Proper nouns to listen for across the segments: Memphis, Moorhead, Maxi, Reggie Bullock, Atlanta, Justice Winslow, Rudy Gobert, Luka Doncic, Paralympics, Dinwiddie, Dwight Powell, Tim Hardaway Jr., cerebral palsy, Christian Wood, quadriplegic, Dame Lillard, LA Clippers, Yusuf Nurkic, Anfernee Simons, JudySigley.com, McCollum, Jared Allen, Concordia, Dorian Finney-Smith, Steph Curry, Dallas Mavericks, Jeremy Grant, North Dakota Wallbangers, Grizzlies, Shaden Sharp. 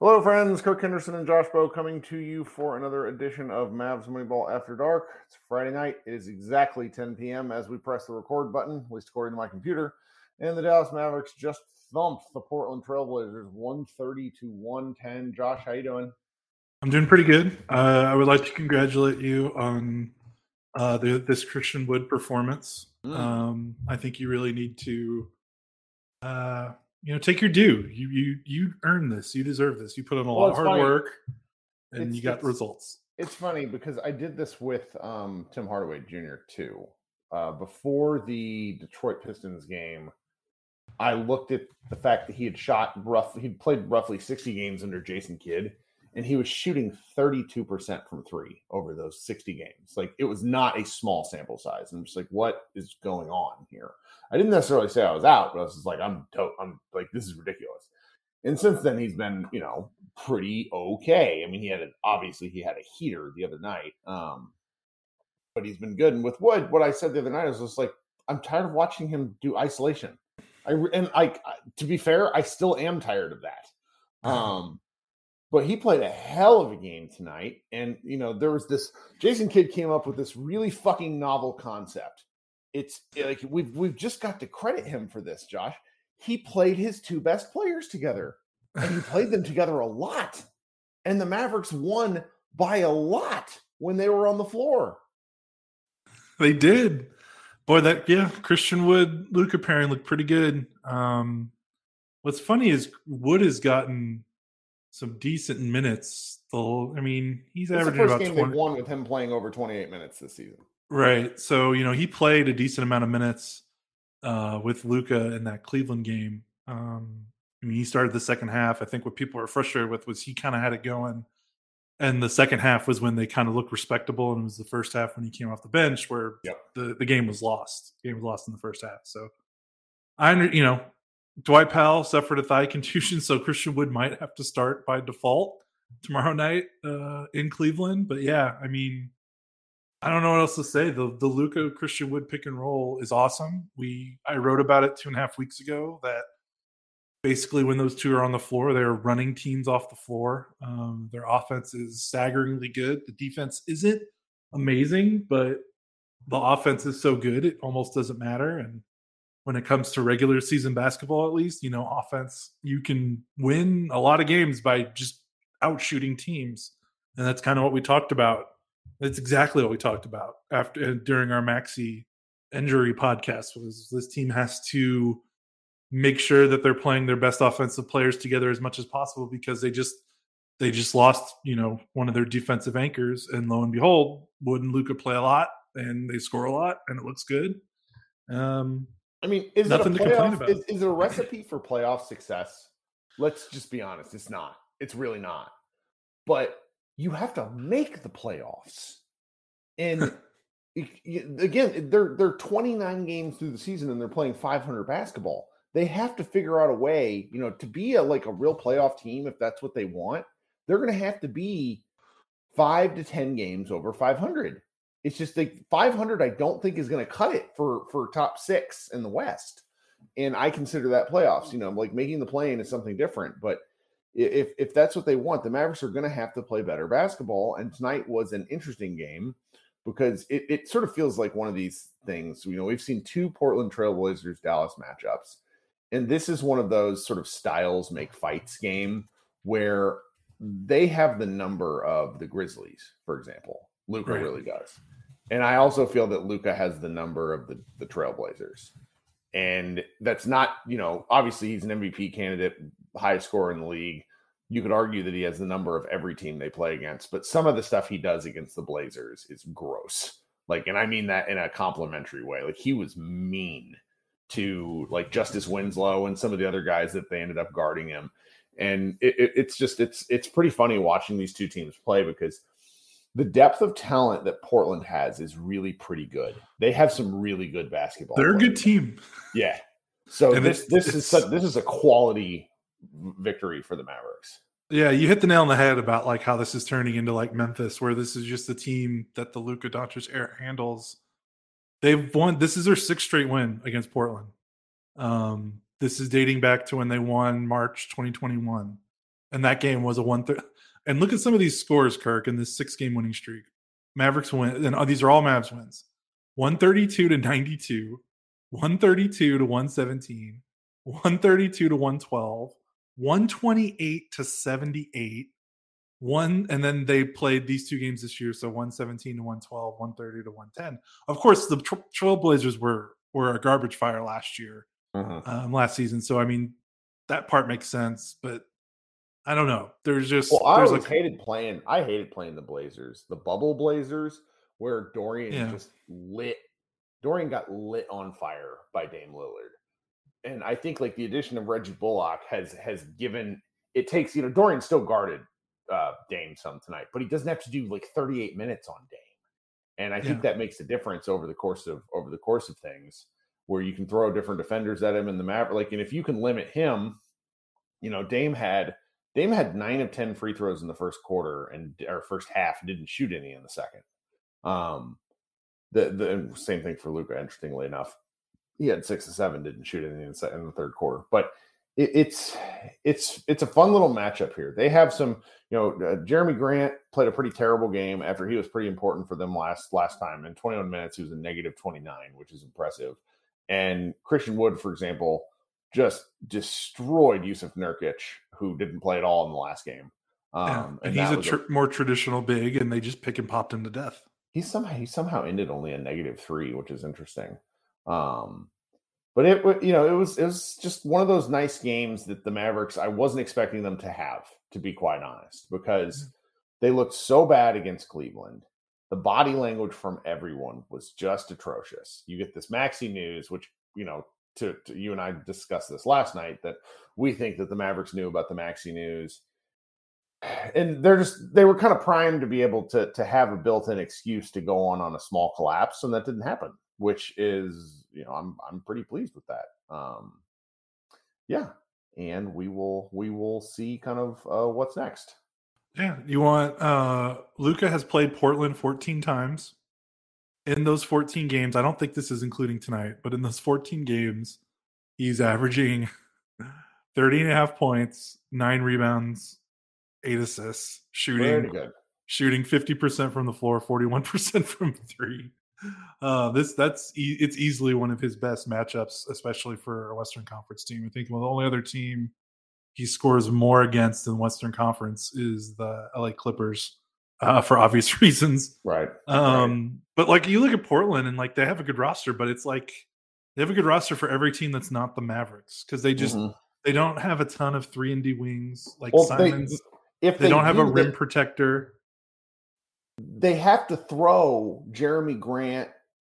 Hello, friends. Kirk Henderson and Josh Bowe coming to you for another edition of Mavs Moneyball After Dark. It's Friday night. It is exactly 10 p.m. as we press the record button, at least according to my computer. And the Dallas Mavericks just thumped the Portland Trailblazers 130-110. Josh, how you doing? I'm doing pretty good. I would like to congratulate you on this Christian Wood performance. I think you really need to... take your due. You earned this. You deserve this. You put in a lot of hard work, and you got results. It's funny because I did this with Tim Hardaway Jr. too. Before the Detroit Pistons game, I looked at the fact that he had he'd played roughly 60 games under Jason Kidd, and he was shooting 32% from three over those 60 games. Like, it was not a small sample size. I'm just like, what is going on here? I didn't necessarily say I was out, but I was just like, I'm like, this is ridiculous. And since then, he's been, pretty okay. I mean, he had a heater the other night, but he's been good. And with Wood, what I said the other night was just like, I'm tired of watching him do isolation. To be fair, I still am tired of that. But he played a hell of a game tonight. And, there was this, Jason Kidd came up with this really fucking novel concept. It's like we've just got to credit him for this, Josh. He played his two best players together, and he played them together a lot. And the Mavericks won by a lot when they were on the floor. They did. Boy, Christian Wood, Luka pairing looked pretty good. What's funny is Wood has gotten some decent minutes. He's averaging about 20. It's the first game they won with him playing over 28 minutes this season. Right. So, he played a decent amount of minutes with Luka in that Cleveland game. He started the second half. I think what people were frustrated with was he kind of had it going. And the second half was when they kind of looked respectable. And it was the first half when he came off the bench where the game was lost. The game was lost in the first half. So, Dwight Powell suffered a thigh contusion. So Christian Wood might have to start by default tomorrow night in Cleveland. But I don't know what else to say. The Luka Christian Wood pick and roll is awesome. I wrote about it 2.5 weeks ago that basically when those two are on the floor, they are running teams off the floor. Their offense is staggeringly good. The defense isn't amazing, but the offense is so good it almost doesn't matter. And when it comes to regular season basketball, at least, offense, you can win a lot of games by just out shooting teams, and that's kind of what we talked about. That's exactly what we talked about during our Maxi injury podcast. Was this team has to make sure that they're playing their best offensive players together as much as possible because they just lost one of their defensive anchors, and lo and behold, Wood and Luka play a lot and they score a lot and it looks good. Is it a playoff? Is it a recipe for playoff success? Let's just be honest. It's not. It's really not. But you have to make the playoffs. And again, they're 29 games through the season and they're playing 500 basketball. They have to figure out a way, to be a real playoff team if that's what they want. They're going to have to be 5 to 10 games over 500. It's just like 500 I don't think is going to cut it for top six in the West. And I consider that playoffs, making the play-in is something different, but if that's what they want, the Mavericks are going to have to play better basketball. And tonight was an interesting game because it sort of feels like one of these things. We've seen two Portland Trailblazers Dallas matchups, and this is one of those sort of styles make fights game where they have the number of the Grizzlies, for example. Luka really does, and I also feel that Luka has the number of the Trailblazers. And that's not, obviously he's an MVP candidate, highest scorer in the league. You could argue that he has the number of every team they play against, but some of the stuff he does against the Blazers is gross. And I mean that in a complimentary way. He was mean to Justice Winslow and some of the other guys that they ended up guarding him. And it's pretty funny watching these two teams play because the depth of talent that Portland has is really pretty good. They have some really good basketball. They're a good team. Yeah. So this is a quality victory for the Mavericks. Yeah, you hit the nail on the head about how this is turning into Memphis, where this is just a team that the Luka Doncic era handles. They've won. This is their sixth straight win against Portland. This is dating back to when they won March 2021. And that game was a 1-3. And look at some of these scores, Kirk, in this 6-game winning streak. Mavericks win, and these are all Mavs wins. 132-92, 132-117, 132-112, 128-78. And then they played these two games this year, so 117-112, 130-110. Of course, the Trailblazers were a garbage fire last year, last season. So I mean, that part makes sense, but I don't know. There's just I hated playing the Blazers, the bubble Blazers, where Dorian just lit. Dorian got lit on fire by Dame Lillard, and I think like the addition of Reggie Bullock has given it takes. You know, Dorian still guarded Dame some tonight, but he doesn't have to do like 38 minutes on Dame, and I think that makes a difference over the course of things, where you can throw different defenders at him in the map. Like, and if you can limit him, you know, Dame had 9 of 10 free throws in the first quarter or first half, didn't shoot any in the second. The same thing for Luka. Interestingly enough, he had 6 of 7, didn't shoot any in the third quarter. But it's a fun little matchup here. They have some, Jeremy Grant played a pretty terrible game after he was pretty important for them last time. In 21 minutes, he was a -29, which is impressive. And Christian Wood, for example, just destroyed Yusuf Nurkic, who didn't play at all in the last game. And he's more traditional big, and they just pick and popped him to death. He somehow ended only a -3, which is interesting. But it was just one of those nice games that the Mavericks, I wasn't expecting them to have, to be quite honest, because they looked so bad against Cleveland. The body language from everyone was just atrocious. You get this Maxi news, which, to you and I discussed this last night, that we think that the Mavericks knew about the Maxi news. And they were kind of primed to be able to have a built-in excuse to go on a small collapse, and that didn't happen. Which is, I'm pretty pleased with that. And we will see kind of what's next. Yeah, you want Luka has played Portland 14 times. In those 14 games, I don't think this is including tonight, but in those 14 games, he's averaging 30.5 points, 9 rebounds, 8 assists, shooting 50% from the floor, 41% from 3. It's easily one of his best matchups, especially for a Western Conference team. I think the only other team he scores more against in Western Conference is the LA Clippers, for obvious reasons. Right. But like you look at Portland and like they have a good roster, but it's like they have a good roster for every team that's not the Mavericks, because they just they don't have a ton of 3-and-D wings like Simons. They don't have a rim protector. They have to throw Jeremy Grant,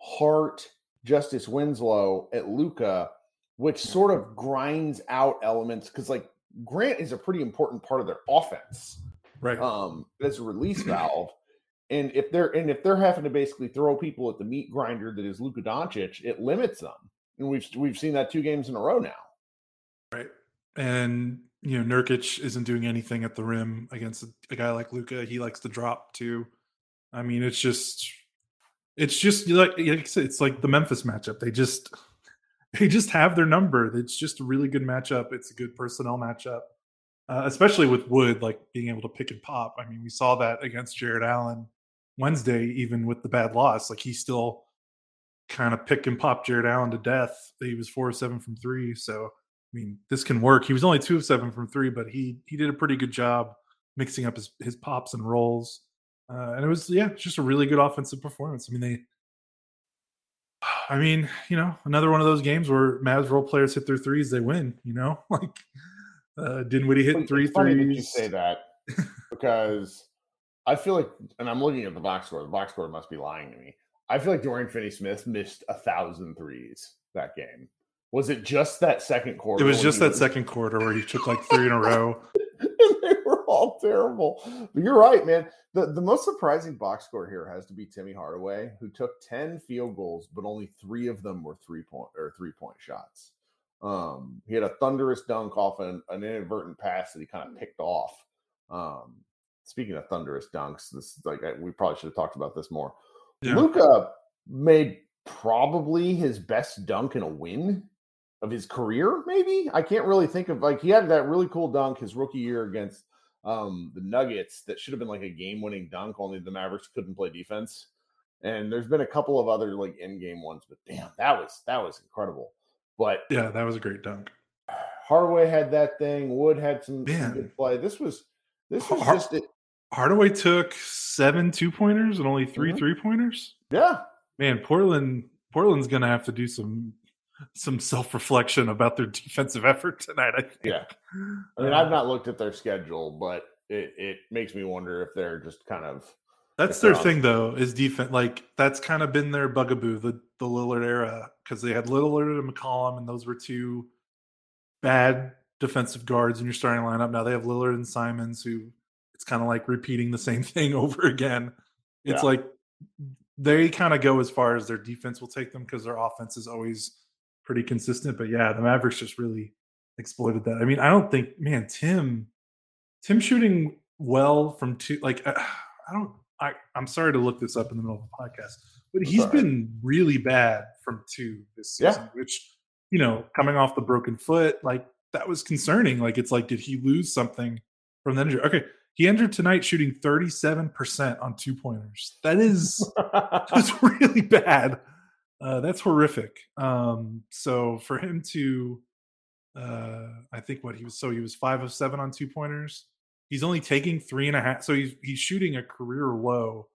Hart, Justice Winslow at Luka, which sort of grinds out elements, because like Grant is a pretty important part of their offense, right? As a release valve, and if they're having to basically throw people at the meat grinder that is Luka Doncic, it limits them, and we've seen that 2 games in a row now, right? And Nurkic isn't doing anything at the rim against a guy like Luka. He likes to drop too. I mean, it's just like it's like the Memphis matchup. They just have their number. It's just a really good matchup. It's a good personnel matchup, especially with Wood like being able to pick and pop. I mean, we saw that against Jared Allen Wednesday, even with the bad loss. Like he still kind of pick and pop Jared Allen to death. He was 4 of 7 from 3, so I mean, this can work. He was only 2 of 7 from 3, but he did a pretty good job mixing up his pops and rolls. And it was, just a really good offensive performance. Another one of those games where Mavs role players hit their threes, they win, like Dinwiddie hit 3 threes. Funny that you say that, because I feel like, and I'm looking at the box score must be lying to me. I feel like Dorian Finney-Smith missed 1,000 threes that game. Was it just that second quarter? It was just that second quarter where he took like 3 in a row. And they were all terrible. But you're right, man. The most surprising box score here has to be Tim Hardaway, who took 10 field goals, but only 3 of them were 3-point shots. He had a thunderous dunk off an inadvertent pass that he kind of picked off. Speaking of thunderous dunks, this we probably should have talked about this more. Yeah. Luka made probably his best dunk in a win. of his career, maybe? I can't really think of, like, he had that really cool dunk his rookie year against the Nuggets that should have been like a game-winning dunk, only the Mavericks couldn't play defense. And there's been a couple of other like in-game ones, but damn, that was incredible. But yeah, that was a great dunk. Hardaway had that thing. Wood had some good play. This was just it. Hardaway took 7 2-pointers and only 3 mm-hmm. 3-pointers. Yeah, man, Portland's gonna have to do some self-reflection about their defensive effort tonight, I think. Yeah, I mean, I've not looked at their schedule, but it makes me wonder if they're just kind of. That's their thing, though, is defense. Like, that's kind of been their bugaboo, the Lillard era, because they had Lillard and McCollum, and those were two bad defensive guards in your starting lineup. Now they have Lillard and Simons, who it's kind of like repeating the same thing over again. It's like they kind of go as far as their defense will take them because their offense is always pretty consistent. But, yeah, the Mavericks just really exploited that. I mean, I don't think – man, Tim shooting well from two – like, I'm sorry to look this up in the middle of the podcast, but he's been really bad from two this season, which, you know, coming off the broken foot, like that was concerning. Like, it's like, did he lose something from the injury? Okay. He entered tonight shooting 37% on 2-pointers. That's really bad. That's horrific. So for him to, I think he was 5 of 7 on 2-pointers. He's only taking 3.5, so he's shooting a career low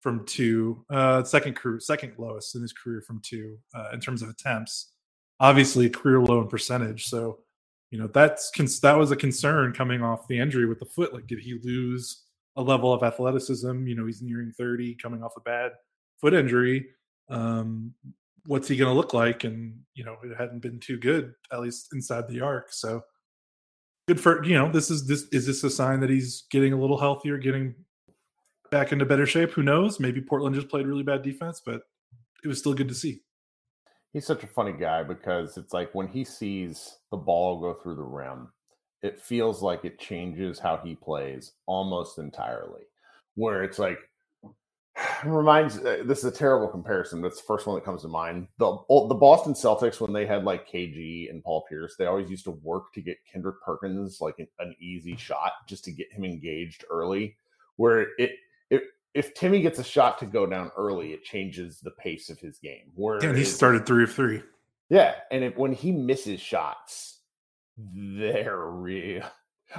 from two, second lowest in his career from two in terms of attempts. Obviously, a career low in percentage. So, you know, that was a concern coming off the injury with the foot. Like, did he lose a level of athleticism? You know, he's nearing 30, coming off a bad foot injury. What's he going to look like? And you know, it hadn't been too good, at least inside the arc. So. Good for, you know, is this a sign that he's getting a little healthier, getting back into better shape? Who knows? Maybe Portland just played really bad defense, but it was still good to see. He's such a funny guy because it's like when he sees the ball go through the rim, it feels like it changes how he plays almost entirely. Where it's like, this is a terrible comparison, but it's the first one that comes to mind. The Boston Celtics, when they had like KG and Paul Pierce, they always used to work to get Kendrick Perkins like an easy shot just to get him engaged early. Where if Timmy gets a shot to go down early, it changes the pace of his game. And he started 3 of 3. Yeah, and when he misses shots, they're real.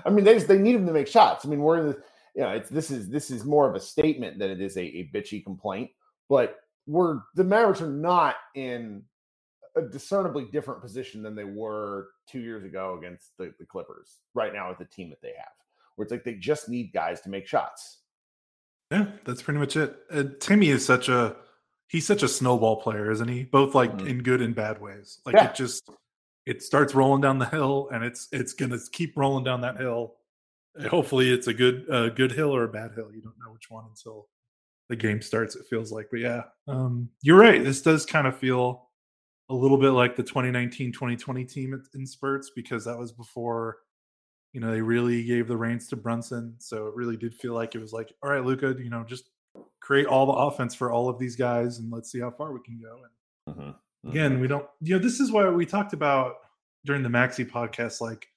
I mean, they need him to make shots. I mean, we're in the. You know, this is more of a statement than it is a bitchy complaint. But the Mavericks are not in a discernibly different position than they were 2 years ago against the Clippers right now with the team that they have, where it's like they just need guys to make shots. Yeah, that's pretty much it. Timmy is he's such a snowball player, isn't he? Both like in good and bad ways. Like it starts rolling down the hill, and it's gonna keep rolling down that hill. Hopefully it's a good hill or a bad hill. You don't know which one until the game starts, it feels like. But yeah, you're right. This does kind of feel a little bit like the 2019-2020 team in spurts, because that was before, you know, they really gave the reins to Brunson. So it really did feel like it was like, all right, Luka, you know, just create all the offense for all of these guys and let's see how far we can go. And again, we don't, you know, this is why we talked about during the Maxi podcast, like,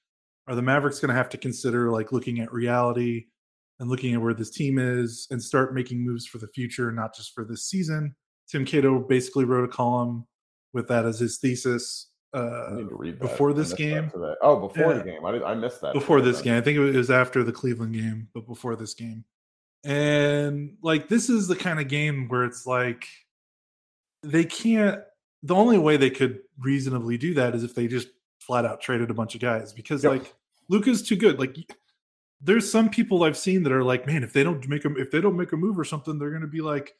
are the Mavericks going to have to consider like looking at reality and looking at where this team is and start making moves for the future, not just for this season? Tim Cato basically wrote a column with that as his thesis before this game. The game. I missed that. Before this game. I think it was after the Cleveland game, but before this game. And like, this is the kind of game where it's like they can't – the only way they could reasonably do that is if they just – flat out traded a bunch of guys, because like Luka's too good. Like, there's some people I've seen that are like, man, if they don't make a move or something, they're going to be like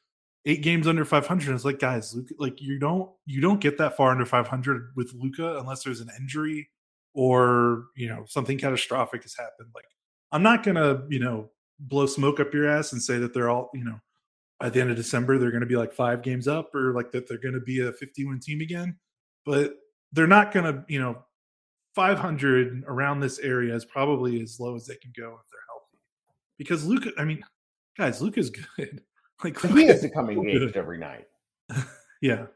8 games under 500. And it's like, guys, Luka, like you don't get that far under 500 with Luka unless there's an injury or, you know, something catastrophic has happened. Like, I'm not going to, you know, blow smoke up your ass and say that they're all, you know, at the end of December, they're going to be like 5 games up or like that they're going to be a 50-win team again, but they're not going to, you know, 500 around this area is probably as low as they can go if they're healthy. Because Luka, I mean, guys, Luka's good. Like, he has to come engaged every night. Yeah,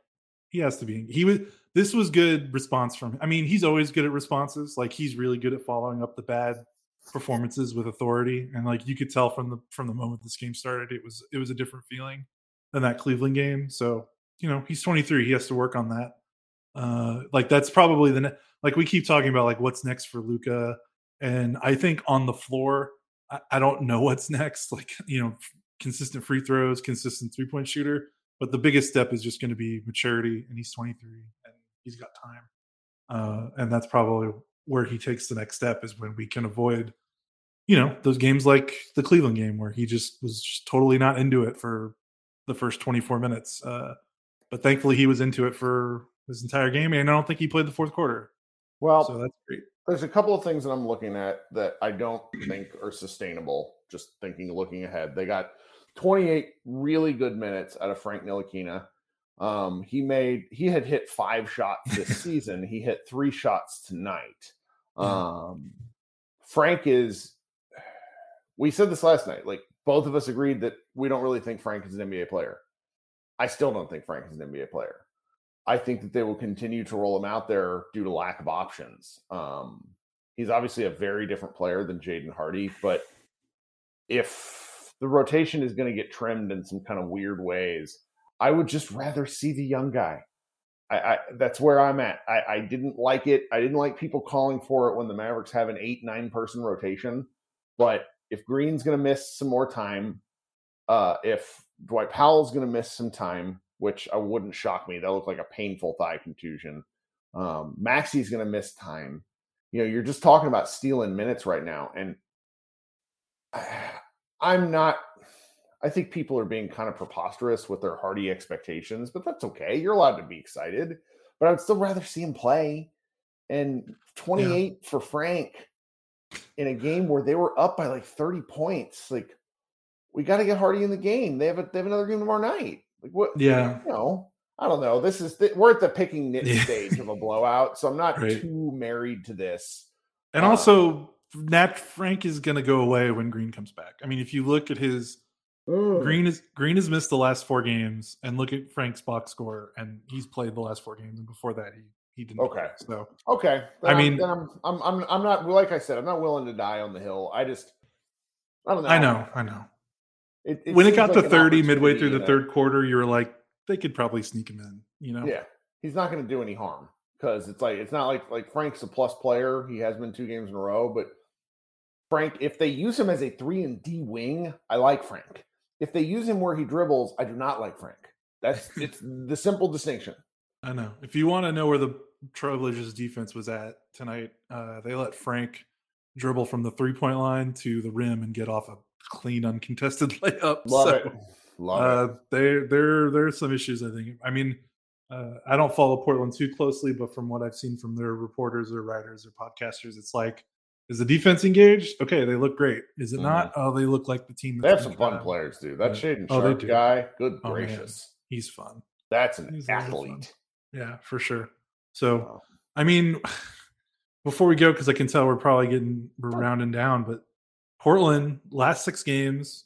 he has to be. He was. This was good response from him. I mean, he's always good at responses. Like, he's really good at following up the bad performances with authority. And like, you could tell from the moment this game started, it was a different feeling than that Cleveland game. So, you know, he's 23. He has to work on that. Like, that's probably like, we keep talking about like what's next for Luka. And I think on the floor, I don't know what's next. Like, you know, consistent free throws, consistent 3-point shooter. But the biggest step is just going to be maturity. And he's 23 and he's got time. And that's probably where he takes the next step, is when we can avoid, you know, those games like the Cleveland game where he just was totally not into it for the first 24 minutes. But thankfully he was into it for his entire game. And I don't think he played the fourth quarter. Well, so that's great. There's a couple of things that I'm looking at that I don't think are sustainable. Just looking ahead, they got 28 really good minutes out of Frank Nilikina. He had hit 5 shots this season. He hit 3 shots tonight. Frank is, we said this last night, like both of us agreed that we don't really think Frank is an NBA player. I still don't think Frank is an NBA player. I think that they will continue to roll him out there due to lack of options. He's obviously a very different player than Jaden Hardy, but if the rotation is going to get trimmed in some kind of weird ways, I would just rather see the young guy. I that's where I'm at. I didn't like it. I didn't like people calling for it when the Mavericks have an 8-9 person rotation. But if Green's going to miss some more time, if Dwight Powell's going to miss some time, which I wouldn't shock me. That looked like a painful thigh contusion. Maxi's going to miss time. You know, you're just talking about stealing minutes right now. And I think people are being kind of preposterous with their Hardy expectations, but that's okay. You're allowed to be excited, but I'd still rather see him play. And 28 for Frank in a game where they were up by like 30 points. Like, we got to get Hardy in the game. They have another game tomorrow night. Like, what? Yeah. You know, I don't know. This is we're at the picking nit stage of a blowout, so I'm not too married to this. And also, Frank is going to go away when Green comes back. I mean, if you look at his Green has missed the last 4 games, and look at Frank's box score, and he's played the last 4 games, and before that he didn't. Okay. So okay. Then I'm not, like I said, I'm not willing to die on the hill. I just I don't know. It when it got to 30 midway through the third quarter, you were like, they could probably sneak him in, you know? Yeah. He's not going to do any harm, because it's like, it's not like Frank's a plus player. He has been 2 games in a row, but Frank, if they use him as a 3-and-D wing, I like Frank. If they use him where he dribbles, I do not like Frank. It's the simple distinction. I know. If you want to know where the Trailblazers defense was at tonight, they let Frank dribble from the 3-point line to the rim and get off a clean, uncontested layup. Love it. There's some issues, I think. I mean, I don't follow Portland too closely, but from what I've seen from their reporters or writers or podcasters, it's like, is the defense engaged? Okay, they look great. Is it not? Oh, they look like the team. They have some fun players, dude. That Shaden Sharp guy, good gracious. Man. He's fun. That's an athlete. Yeah, for sure. So, I mean, before we go, because I can tell we're rounding down, but Portland, last 6 games,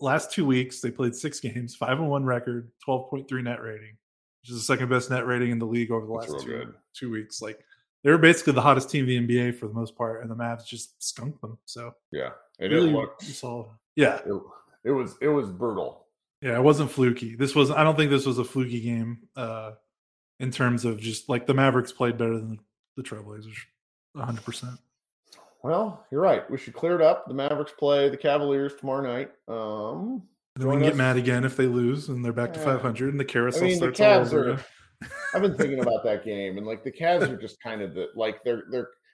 last 2 weeks, they played 6 games, 5-1 record, 12.3 net rating, which is the second best net rating in the league over the last two weeks. Like, they were basically the hottest team in the NBA for the most part, and the Mavs just skunked them. So yeah, it really looked solid. Yeah, it was brutal. Yeah, it wasn't fluky. I don't think this was a fluky game. In terms of just like the Mavericks played better than the Trailblazers, 100%. Well, you're right. We should clear it up. The Mavericks play the Cavaliers tomorrow night. Then we can get mad again if they lose, and they're back to 500, and the carousel starts all over again. I've been thinking about that game, and like the Cavs are just kind of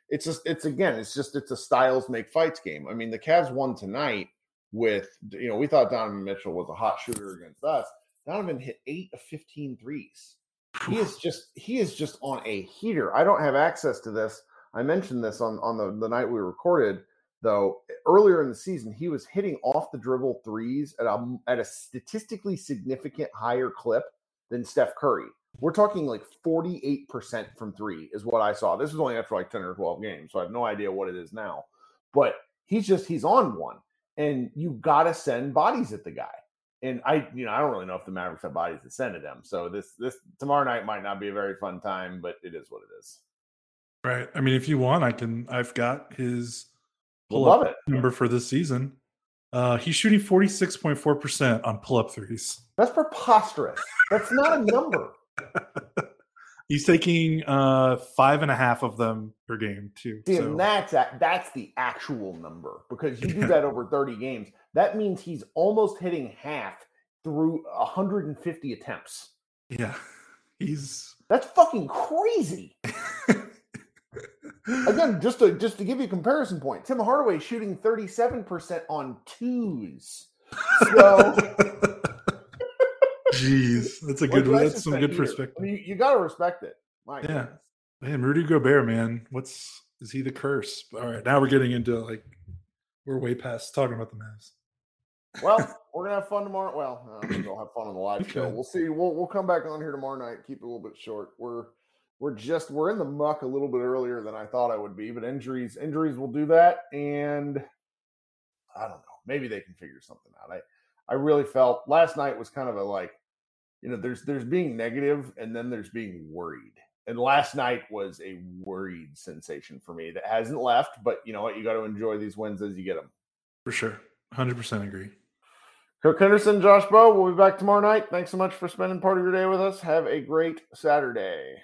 it's a styles make fights game. I mean, the Cavs won tonight with, you know, we thought Donovan Mitchell was a hot shooter against us. Donovan hit 8 of 15 threes. He is just on a heater. I don't have access to this. I mentioned this on the night we recorded, though. Earlier in the season, he was hitting off the dribble threes at a statistically significant higher clip than Steph Curry. We're talking like 48% from three is what I saw. This was only after like 10 or 12 games, so I have no idea what it is now. But he's on one, and you got to send bodies at the guy. And I don't really know if the Mavericks have bodies to send to them. So this tomorrow night might not be a very fun time, but it is what it is. Right. I mean, if you want, I've got his pull-up number for this season. He's shooting 46.4% on pull-up threes. That's preposterous. That's not a number. He's taking 5.5 of them per game, too. See, so. And that's the actual number, because you do that over 30 games. That means he's almost hitting half through 150 attempts. Yeah. That's fucking crazy. Again, just to give you a comparison point, Tim Hardaway shooting 37% on twos. So jeez, that's a good one. That's some good perspective. I mean, you got to respect it. My yeah. Man, Rudy Gobert, man. Is he the curse? All right, now we're getting into we're way past talking about the Mavs. Well, we're going to have fun tomorrow. Well, we'll have fun on the live show. We'll see. We'll come back on here tomorrow night. Keep it a little bit short. We're in the muck a little bit earlier than I thought I would be, but injuries will do that. And I don't know, maybe they can figure something out. I really felt last night was kind of a there's being negative and then there's being worried. And last night was a worried sensation for me that hasn't left, but you know what? You got to enjoy these wins as you get them. For sure. 100% agree. Kirk Henderson, Josh Bowe, we'll be back tomorrow night. Thanks so much for spending part of your day with us. Have a great Saturday.